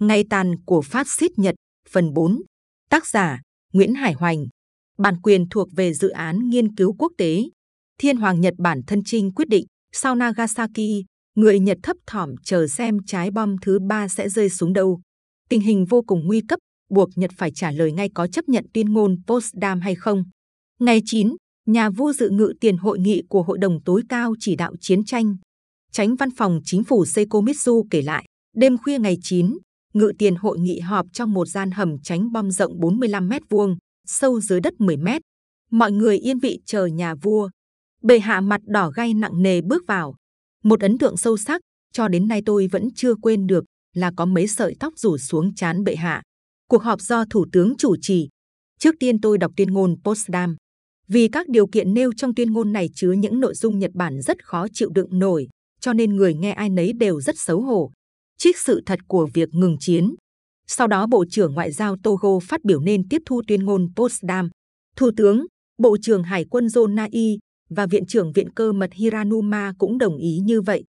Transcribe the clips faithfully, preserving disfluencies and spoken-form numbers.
Ngày tàn của phát xít Nhật, phần bốn. Tác giả Nguyễn Hải Hoành. Bản quyền thuộc về dự án nghiên cứu quốc tế. Thiên hoàng Nhật Bản thân chinh quyết định, sau Nagasaki, người Nhật thấp thỏm chờ xem trái bom thứ ba sẽ rơi xuống đâu. Tình hình vô cùng nguy cấp, buộc Nhật phải trả lời ngay có chấp nhận tuyên ngôn Potsdam hay không. Ngày chín, nhà vua dự ngự tiền hội nghị của Hội đồng tối cao chỉ đạo chiến tranh. Chánh văn phòng chính phủ Sakomizu kể lại, đêm khuya ngày chín, ngự tiền hội nghị họp trong một gian hầm tránh bom rộng bốn mươi lăm mét vuông, sâu dưới đất mười mét. Mọi người yên vị chờ nhà vua. Bệ hạ mặt đỏ gay nặng nề bước vào. Một ấn tượng sâu sắc, cho đến nay tôi vẫn chưa quên được, là có mấy sợi tóc rủ xuống trán bệ hạ. Cuộc họp do Thủ tướng chủ trì. Trước tiên tôi đọc tuyên ngôn Potsdam. Vì các điều kiện nêu trong tuyên ngôn này chứa những nội dung Nhật Bản rất khó chịu đựng nổi, cho nên người nghe ai nấy đều rất xấu hổ. Trích sự thật của việc ngừng chiến. Sau đó Bộ trưởng Ngoại giao Togo phát biểu nên tiếp thu tuyên ngôn Potsdam. Thủ tướng, Bộ trưởng Hải quân Yonai và Viện trưởng Viện cơ mật Hiranuma cũng đồng ý như vậy.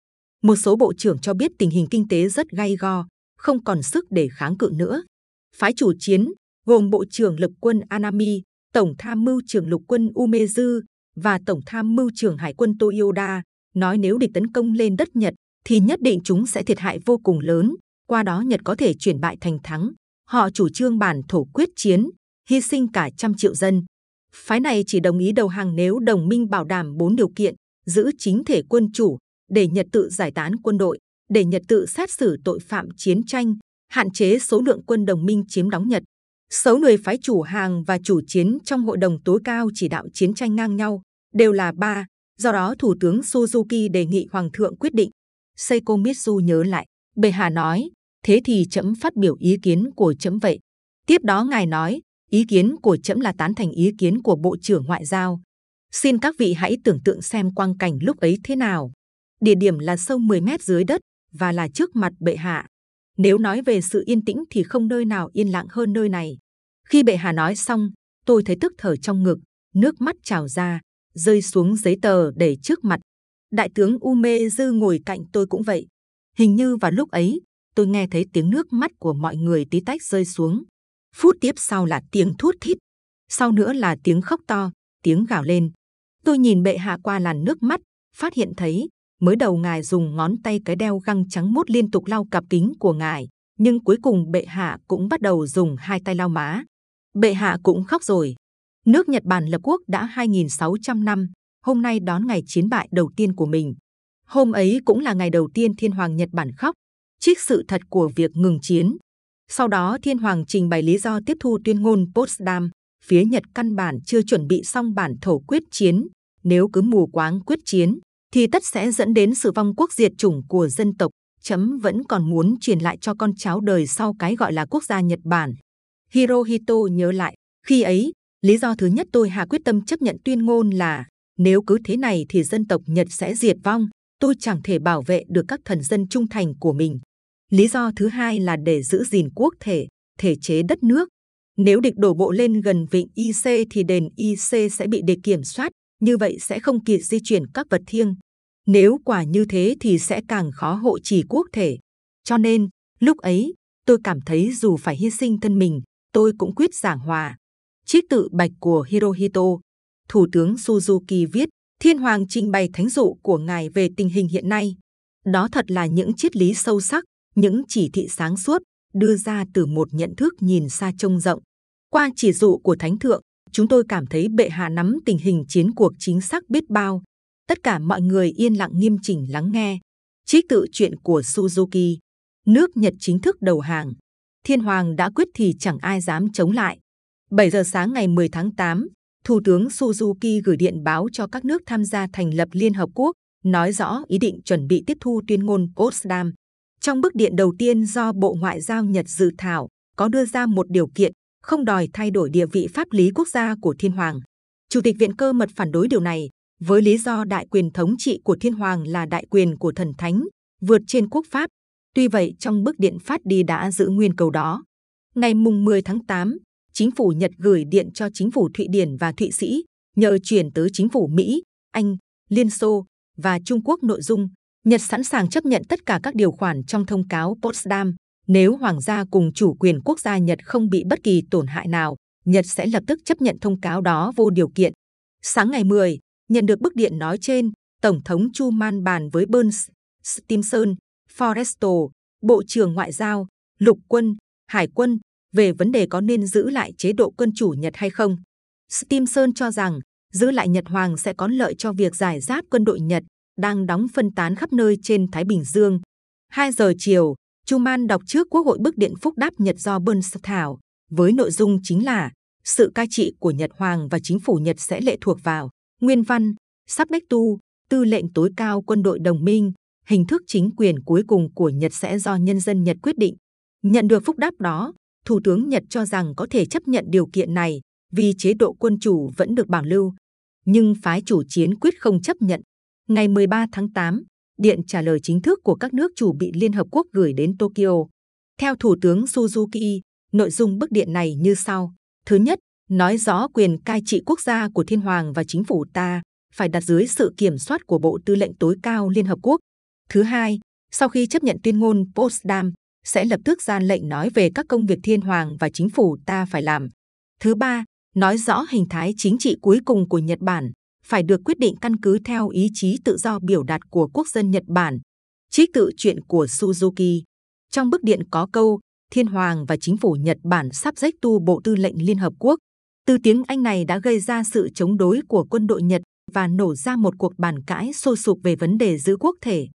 Một số bộ trưởng cho biết tình hình kinh tế rất gay go, không còn sức để kháng cự nữa. Phái chủ chiến, gồm Bộ trưởng Lục quân Anami, Tổng tham mưu trưởng Lục quân Umezu và Tổng tham mưu trưởng Hải quân Toyoda, nói nếu địch tấn công lên đất Nhật, thì nhất định chúng sẽ thiệt hại vô cùng lớn, qua đó Nhật có thể chuyển bại thành thắng. Họ chủ trương bản thổ quyết chiến, hy sinh cả trăm triệu dân. Phái này chỉ đồng ý đầu hàng nếu đồng minh bảo đảm bốn điều kiện: giữ chính thể quân chủ, để Nhật tự giải tán quân đội, để Nhật tự xét xử tội phạm chiến tranh, hạn chế số lượng quân đồng minh chiếm đóng Nhật. Sáu người phái chủ hàng và chủ chiến trong Hội đồng tối cao chỉ đạo chiến tranh ngang nhau, đều là ba, do đó Thủ tướng Suzuki đề nghị Hoàng thượng quyết định. Sakomizu nhớ lại, bệ hạ nói, thế thì trẫm phát biểu ý kiến của trẫm vậy. Tiếp đó ngài nói, ý kiến của trẫm là tán thành ý kiến của Bộ trưởng Ngoại giao. Xin các vị hãy tưởng tượng xem quang cảnh lúc ấy thế nào. Địa điểm là sâu mười mét dưới đất và là trước mặt bệ hạ. Nếu nói về sự yên tĩnh thì không nơi nào yên lặng hơn nơi này. Khi bệ hạ nói xong, tôi thấy tức thở trong ngực, nước mắt trào ra, rơi xuống giấy tờ để trước mặt. Đại tướng Umezu ngồi cạnh tôi cũng vậy. Hình như vào lúc ấy, tôi nghe thấy tiếng nước mắt của mọi người tí tách rơi xuống. Phút tiếp sau là tiếng thút thít. Sau nữa là tiếng khóc to, tiếng gào lên. Tôi nhìn bệ hạ qua làn nước mắt, phát hiện thấy, mới đầu ngài dùng ngón tay cái đeo găng trắng mốt liên tục lau cặp kính của ngài. Nhưng cuối cùng bệ hạ cũng bắt đầu dùng hai tay lau má. Bệ hạ cũng khóc rồi. Nước Nhật Bản lập quốc đã hai nghìn sáu trăm năm. Hôm nay đón ngày chiến bại đầu tiên của mình. Hôm ấy cũng là ngày đầu tiên Thiên Hoàng Nhật Bản khóc. Trích sự thật của việc ngừng chiến. Sau đó Thiên Hoàng trình bày lý do tiếp thu tuyên ngôn Potsdam. Phía Nhật căn bản chưa chuẩn bị xong bản thổ quyết chiến. Nếu cứ mù quáng quyết chiến, thì tất sẽ dẫn đến sự vong quốc diệt chủng của dân tộc. Chấm vẫn còn muốn truyền lại cho con cháu đời sau cái gọi là quốc gia Nhật Bản. Hirohito nhớ lại, khi ấy, lý do thứ nhất tôi hạ quyết tâm chấp nhận tuyên ngôn là nếu cứ thế này thì dân tộc Nhật sẽ diệt vong, tôi chẳng thể bảo vệ được các thần dân trung thành của mình. Lý do thứ hai là để giữ gìn quốc thể, thể chế đất nước. Nếu địch đổ bộ lên gần vịnh I C thì đền I C sẽ bị địch kiểm soát, như vậy sẽ không kịp di chuyển các vật thiêng. Nếu quả như thế thì sẽ càng khó hộ trì quốc thể. Cho nên, lúc ấy, tôi cảm thấy dù phải hy sinh thân mình, tôi cũng quyết giảng hòa. Trích tự bạch của Hirohito. Thủ tướng Suzuki viết, Thiên Hoàng trình bày thánh dụ của ngài về tình hình hiện nay. Đó thật là những triết lý sâu sắc, những chỉ thị sáng suốt, đưa ra từ một nhận thức nhìn xa trông rộng. Qua chỉ dụ của Thánh Thượng, chúng tôi cảm thấy bệ hạ nắm tình hình chiến cuộc chính xác biết bao. Tất cả mọi người yên lặng nghiêm chỉnh lắng nghe. Trích tự chuyện của Suzuki. Nước Nhật chính thức đầu hàng. Thiên Hoàng đã quyết thì chẳng ai dám chống lại. bảy giờ sáng ngày mười tháng tám, Thủ tướng Suzuki gửi điện báo cho các nước tham gia thành lập Liên Hợp Quốc, nói rõ ý định chuẩn bị tiếp thu tuyên ngôn Potsdam. Trong bức điện đầu tiên do Bộ Ngoại giao Nhật dự thảo, có đưa ra một điều kiện, không đòi thay đổi địa vị pháp lý quốc gia của Thiên Hoàng. Chủ tịch Viện cơ mật phản đối điều này, với lý do đại quyền thống trị của Thiên Hoàng là đại quyền của thần thánh, vượt trên quốc pháp. Tuy vậy, trong bức điện phát đi đã giữ nguyên câu đó. Ngày mười tháng tám, Chính phủ Nhật gửi điện cho chính phủ Thụy Điển và Thụy Sĩ nhờ chuyển tới chính phủ Mỹ, Anh, Liên Xô và Trung Quốc nội dung Nhật sẵn sàng chấp nhận tất cả các điều khoản trong thông cáo Potsdam, Nếu hoàng gia cùng chủ quyền quốc gia Nhật không bị bất kỳ tổn hại nào, Nhật sẽ lập tức chấp nhận thông cáo đó vô điều kiện. Sáng ngày mười, nhận được bức điện nói trên, Tổng thống Truman bàn với Burns, Stimson, Forrestal, Bộ trưởng Ngoại giao, Lục quân, Hải quân về vấn đề có nên giữ lại chế độ quân chủ Nhật hay không. Stimson cho rằng giữ lại Nhật Hoàng sẽ có lợi cho việc giải giáp quân đội Nhật đang đóng phân tán khắp nơi trên Thái Bình Dương. hai giờ chiều, Truman đọc trước Quốc hội bức điện phúc đáp Nhật do Burns thảo, với nội dung chính là sự cai trị của Nhật Hoàng và chính phủ Nhật sẽ lệ thuộc vào nguyên văn, sắp đách tu, tư lệnh tối cao quân đội đồng minh, hình thức chính quyền cuối cùng của Nhật sẽ do nhân dân Nhật quyết định. Nhận được phúc đáp đó, Thủ tướng Nhật cho rằng có thể chấp nhận điều kiện này vì chế độ quân chủ vẫn được bảo lưu, nhưng phái chủ chiến quyết không chấp nhận. Ngày mười ba tháng tám, điện trả lời chính thức của các nước chủ bị Liên Hợp Quốc gửi đến Tokyo. Theo Thủ tướng Suzuki, nội dung bức điện này như sau. Thứ nhất, nói rõ quyền cai trị quốc gia của Thiên Hoàng và chính phủ ta phải đặt dưới sự kiểm soát của Bộ Tư lệnh Tối cao Liên Hợp Quốc. Thứ hai, sau khi chấp nhận tuyên ngôn Potsdam, sẽ lập tức ra lệnh nói về các công việc Thiên Hoàng và chính phủ ta phải làm. Thứ ba, nói rõ hình thái chính trị cuối cùng của Nhật Bản phải được quyết định căn cứ theo ý chí tự do biểu đạt của quốc dân Nhật Bản. Trích tự truyện của Suzuki. Trong bức điện có câu, Thiên Hoàng và chính phủ Nhật Bản sắp rách tu Bộ Tư lệnh Liên Hợp Quốc. Từ tiếng Anh này đã gây ra sự chống đối của quân đội Nhật và nổ ra một cuộc bàn cãi sôi sục về vấn đề giữ quốc thể.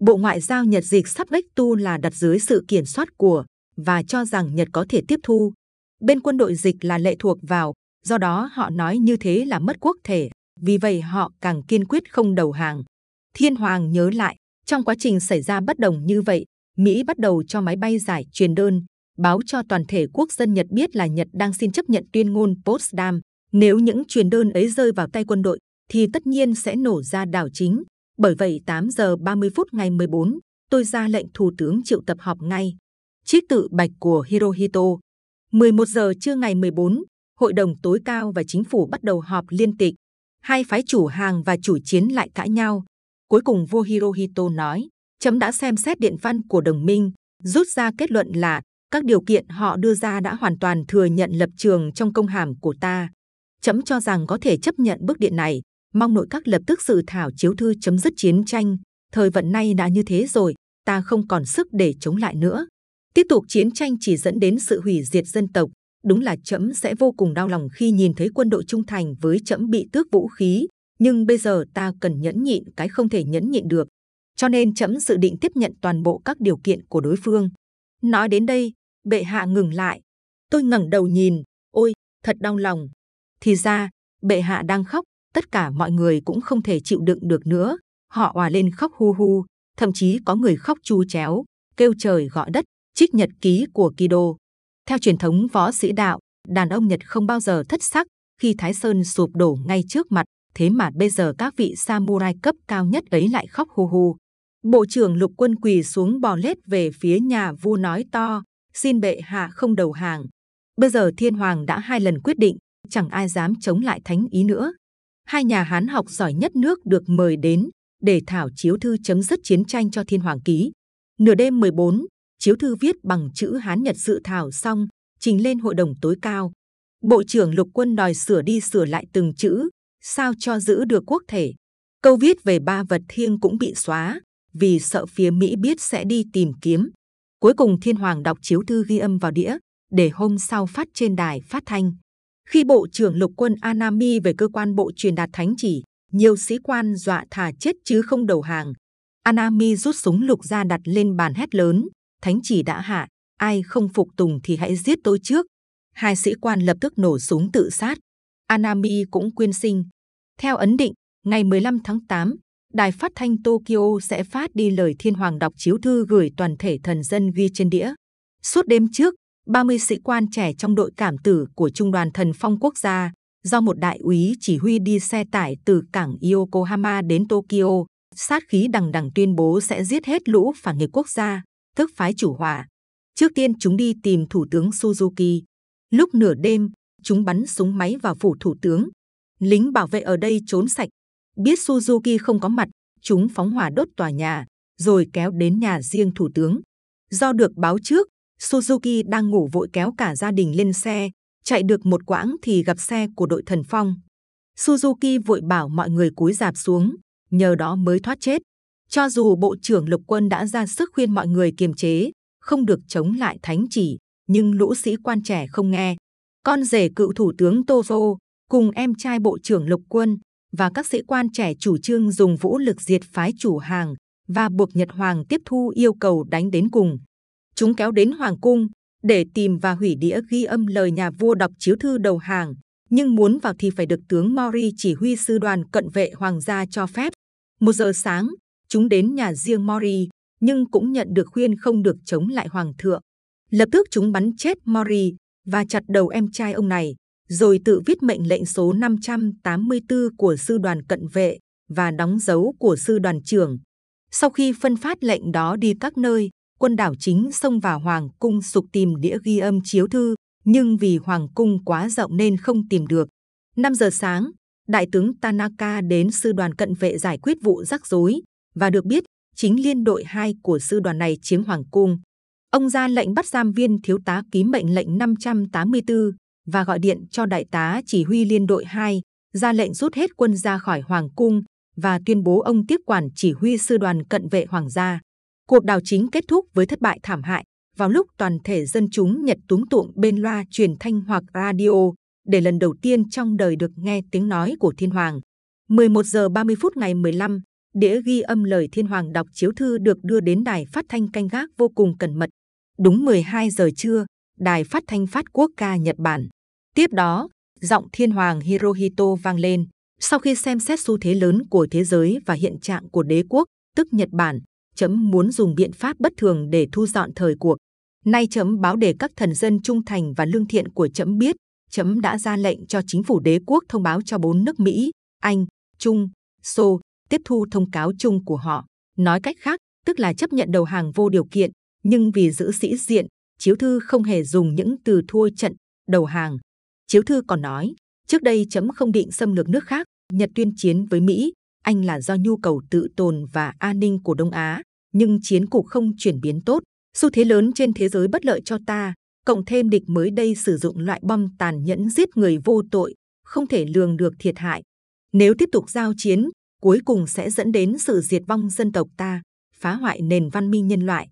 Bộ Ngoại giao Nhật dịch sắp rách tu là đặt dưới sự kiểm soát của và cho rằng Nhật có thể tiếp thu. Bên quân đội dịch là lệ thuộc vào, do đó họ nói như thế là mất quốc thể. Vì vậy họ càng kiên quyết không đầu hàng. Thiên Hoàng nhớ lại, trong quá trình xảy ra bất đồng như vậy, Mỹ bắt đầu cho máy bay giải truyền đơn, báo cho toàn thể quốc dân Nhật biết là Nhật đang xin chấp nhận tuyên ngôn Potsdam. Nếu những truyền đơn ấy rơi vào tay quân đội, thì tất nhiên sẽ nổ ra đảo chính. Bởi vậy tám giờ ba mươi phút ngày mười bốn, tôi ra lệnh Thủ tướng triệu tập họp ngay. Trích tự bạch của Hirohito. mười một giờ trưa ngày mười bốn, Hội đồng Tối cao và Chính phủ bắt đầu họp liên tịch. Hai phái chủ hàng và chủ chiến lại cãi nhau. Cuối cùng vua Hirohito nói, chấm đã xem xét điện văn của đồng minh, rút ra kết luận là các điều kiện họ đưa ra đã hoàn toàn thừa nhận lập trường trong công hàm của ta. Chấm cho rằng có thể chấp nhận bức điện này, mong nội các lập tức dự thảo chiếu thư chấm dứt chiến tranh. Thời vận nay đã như thế rồi, ta không còn sức để chống lại nữa. Tiếp tục chiến tranh chỉ dẫn đến sự hủy diệt dân tộc. Đúng là trẫm sẽ vô cùng đau lòng khi nhìn thấy quân đội trung thành với trẫm bị tước vũ khí, nhưng bây giờ ta cần nhẫn nhịn cái không thể nhẫn nhịn được. Cho nên trẫm dự định tiếp nhận toàn bộ các điều kiện của đối phương. Nói đến đây, bệ hạ ngừng lại. Tôi ngẩng đầu nhìn, ôi, thật đau lòng. Thì ra, bệ hạ đang khóc, tất cả mọi người cũng không thể chịu đựng được nữa. Họ òa lên khóc hu hu, thậm chí có người khóc chu chéo, kêu trời gọi đất, trích nhật ký của Kido. Theo truyền thống võ sĩ đạo, đàn ông Nhật không bao giờ thất sắc khi Thái Sơn sụp đổ ngay trước mặt, thế mà bây giờ các vị samurai cấp cao nhất ấy lại khóc hu hu. Bộ trưởng lục quân quỳ xuống bò lết về phía nhà vua nói to, xin bệ hạ không đầu hàng. Bây giờ Thiên Hoàng đã hai lần quyết định, chẳng ai dám chống lại thánh ý nữa. Hai nhà Hán học giỏi nhất nước được mời đến để thảo chiếu thư chấm dứt chiến tranh cho Thiên Hoàng ký. Nửa đêm mười bốn, chiếu thư viết bằng chữ Hán Nhật dự thảo xong, trình lên Hội đồng Tối cao. Bộ trưởng lục quân đòi sửa đi sửa lại từng chữ, sao cho giữ được quốc thể. Câu viết về ba vật thiêng cũng bị xóa, vì sợ phía Mỹ biết sẽ đi tìm kiếm. Cuối cùng Thiên Hoàng đọc chiếu thư ghi âm vào đĩa, để hôm sau phát trên đài phát thanh. Khi Bộ trưởng lục quân Anami về cơ quan bộ truyền đạt thánh chỉ, nhiều sĩ quan dọa thà chết chứ không đầu hàng. Anami rút súng lục ra đặt lên bàn hét lớn. Thánh chỉ đã hạ, ai không phục tùng thì hãy giết tôi trước. Hai sĩ quan lập tức nổ súng tự sát. Anami cũng quyên sinh. Theo ấn định, ngày mười lăm tháng tám, Đài phát thanh Tokyo sẽ phát đi lời Thiên Hoàng đọc chiếu thư gửi toàn thể thần dân ghi trên đĩa. Suốt đêm trước, ba mươi sĩ quan trẻ trong đội cảm tử của Trung đoàn Thần Phong Quốc gia do một đại úy chỉ huy đi xe tải từ cảng Yokohama đến Tokyo, sát khí đằng đằng tuyên bố sẽ giết hết lũ phản nghịch quốc gia, tức phái chủ hỏa. Trước tiên chúng đi tìm Thủ tướng Suzuki. Lúc nửa đêm, chúng bắn súng máy vào phủ Thủ tướng. Lính bảo vệ ở đây trốn sạch. Biết Suzuki không có mặt, chúng phóng hỏa đốt tòa nhà, rồi kéo đến nhà riêng Thủ tướng. Do được báo trước, Suzuki đang ngủ vội kéo cả gia đình lên xe, chạy được một quãng thì gặp xe của đội Thần Phong. Suzuki vội bảo mọi người cúi rạp xuống, nhờ đó mới thoát chết. Cho dù Bộ trưởng Lục Quân đã ra sức khuyên mọi người kiềm chế, không được chống lại thánh chỉ, nhưng lũ sĩ quan trẻ không nghe. Con rể cựu thủ tướng Tojo cùng em trai Bộ trưởng Lục Quân và các sĩ quan trẻ chủ trương dùng vũ lực diệt phái chủ hàng và buộc Nhật Hoàng tiếp thu yêu cầu đánh đến cùng. Chúng kéo đến Hoàng Cung để tìm và hủy đĩa ghi âm lời nhà vua đọc chiếu thư đầu hàng, nhưng muốn vào thì phải được tướng Mori chỉ huy sư đoàn cận vệ hoàng gia cho phép. Một giờ sáng, chúng đến nhà riêng Mori, nhưng cũng nhận được khuyên không được chống lại Hoàng thượng. Lập tức chúng bắn chết Mori và chặt đầu em trai ông này, rồi tự viết mệnh lệnh số năm trăm tám mươi tư của sư đoàn cận vệ và đóng dấu của sư đoàn trưởng. Sau khi phân phát lệnh đó đi các nơi, quân đảo chính xông vào Hoàng Cung sục tìm đĩa ghi âm chiếu thư, nhưng vì Hoàng Cung quá rộng nên không tìm được. năm giờ sáng, Đại tướng Tanaka đến sư đoàn cận vệ giải quyết vụ rắc rối và được biết chính liên đội hai của sư đoàn này chiếm Hoàng Cung. Ông ra lệnh bắt giam viên thiếu tá ký mệnh lệnh năm trăm tám mươi tư và gọi điện cho đại tá chỉ huy liên đội hai, ra lệnh rút hết quân ra khỏi Hoàng Cung và tuyên bố ông tiếp quản chỉ huy sư đoàn cận vệ hoàng gia. Cuộc đảo chính kết thúc với thất bại thảm hại vào lúc toàn thể dân chúng Nhật túm tụm bên loa truyền thanh hoặc radio để lần đầu tiên trong đời được nghe tiếng nói của Thiên Hoàng. mười một giờ ba mươi phút ngày mười lăm, đĩa ghi âm lời Thiên Hoàng đọc chiếu thư được đưa đến đài phát thanh canh gác vô cùng cẩn mật. Đúng mười hai giờ trưa, đài phát thanh phát quốc ca Nhật Bản. Tiếp đó, giọng Thiên Hoàng Hirohito vang lên. Sau khi xem xét xu thế lớn của thế giới và hiện trạng của đế quốc, tức Nhật Bản, chấm muốn dùng biện pháp bất thường để thu dọn thời cuộc. Nay chấm báo để các thần dân trung thành và lương thiện của chấm biết, chấm đã ra lệnh cho chính phủ đế quốc thông báo cho bốn nước Mỹ, Anh, Trung, Xô, tiếp thu thông cáo chung của họ. Nói cách khác, tức là chấp nhận đầu hàng vô điều kiện, nhưng vì giữ sĩ diện, chiếu thư không hề dùng những từ thua trận, đầu hàng. Chiếu thư còn nói, trước đây chấm không định xâm lược nước khác, Nhật tuyên chiến với Mỹ, Anh là do nhu cầu tự tồn và an ninh của Đông Á, nhưng chiến cục không chuyển biến tốt. Xu thế lớn trên thế giới bất lợi cho ta, cộng thêm địch mới đây sử dụng loại bom tàn nhẫn giết người vô tội, không thể lường được thiệt hại. Nếu tiếp tục giao chiến, cuối cùng sẽ dẫn đến sự diệt vong dân tộc ta, phá hoại nền văn minh nhân loại.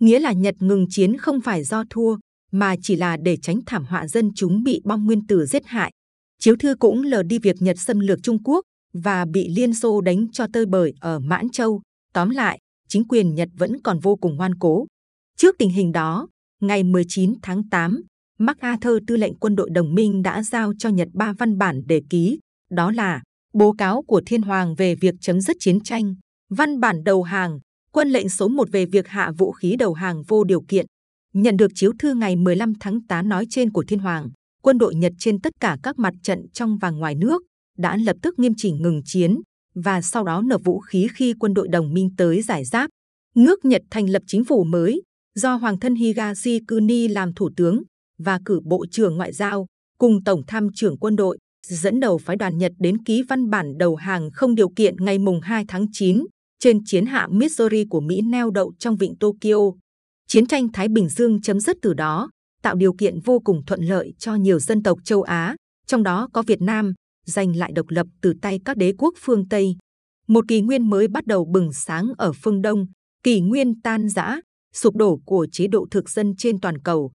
Nghĩa là Nhật ngừng chiến không phải do thua, mà chỉ là để tránh thảm họa dân chúng bị bom nguyên tử giết hại. Chiếu thư cũng lờ đi việc Nhật xâm lược Trung Quốc và bị Liên Xô đánh cho tơi bời ở Mãn Châu. Tóm lại, chính quyền Nhật vẫn còn vô cùng ngoan cố. Trước tình hình đó, ngày mười chín tháng tám, MacArthur tư lệnh quân đội đồng minh đã giao cho Nhật ba văn bản để ký, đó là Báo cáo của Thiên Hoàng về việc chấm dứt chiến tranh, văn bản đầu hàng, quân lệnh số một về việc hạ vũ khí đầu hàng vô điều kiện. Nhận được chiếu thư ngày mười lăm tháng tám nói trên của Thiên Hoàng, quân đội Nhật trên tất cả các mặt trận trong và ngoài nước đã lập tức nghiêm chỉnh ngừng chiến và sau đó nộp vũ khí khi quân đội đồng minh tới giải giáp. Nước Nhật thành lập chính phủ mới do hoàng thân Higashi Kuni làm thủ tướng và cử bộ trưởng ngoại giao cùng tổng tham trưởng quân đội dẫn đầu phái đoàn Nhật đến ký văn bản đầu hàng không điều kiện ngày mùng hai tháng chín trên chiến hạm Missouri của Mỹ neo đậu trong vịnh Tokyo. Chiến tranh Thái Bình Dương chấm dứt từ đó, tạo điều kiện vô cùng thuận lợi cho nhiều dân tộc châu Á, trong đó có Việt Nam, giành lại độc lập từ tay các đế quốc phương Tây. Một kỷ nguyên mới bắt đầu bừng sáng ở phương Đông, kỷ nguyên tan rã, sụp đổ của chế độ thực dân trên toàn cầu,